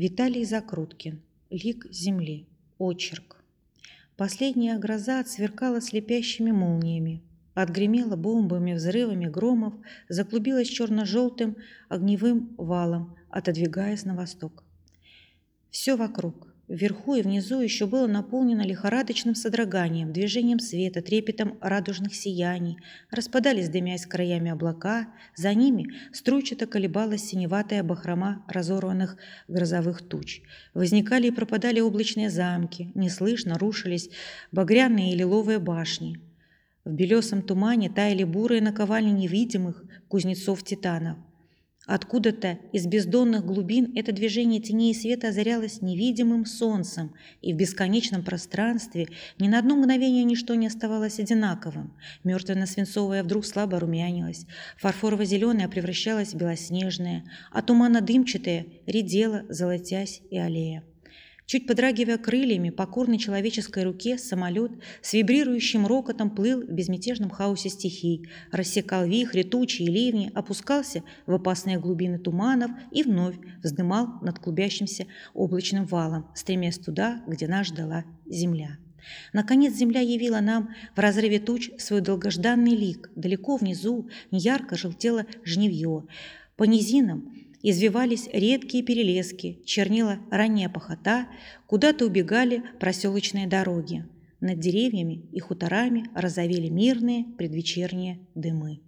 Виталий Закруткин. Лик земли. Очерк. Последняя гроза отсверкала слепящими молниями, отгремела бомбами, взрывами громов, заклубилась черно-желтым огневым валом, отодвигаясь на восток. Все вокруг, вверху и внизу, еще было наполнено лихорадочным содроганием, движением света, трепетом радужных сияний. Распадались, дымясь краями, облака, за ними струйчато колебалась синеватая бахрома разорванных грозовых туч. Возникали и пропадали облачные замки, неслышно рушились багряные и лиловые башни. В белесом тумане таяли бурые наковальни невидимых кузнецов-титанов. Откуда-то из бездонных глубин это движение теней и света озарялось невидимым солнцем, и в бесконечном пространстве ни на одно мгновение ничто не оставалось одинаковым. Мертвенно-свинцовая вдруг слабо румянилась, фарфорово-зеленая превращалась в белоснежное, а туманно-дымчатое редела, золотясь и аллея. Чуть подрагивая крыльями, покорной человеческой руке, самолет с вибрирующим рокотом плыл в безмятежном хаосе стихий, рассекал вихри, тучи и ливни, опускался в опасные глубины туманов и вновь вздымал над клубящимся облачным валом, стремясь туда, где нас ждала земля. Наконец земля явила нам в разрыве туч свой долгожданный лик. Далеко внизу неярко желтело жнивье. По низинам извивались редкие перелески, чернела ранняя пахота, куда-то убегали проселочные дороги. Над деревьями и хуторами розовели мирные предвечерние дымы.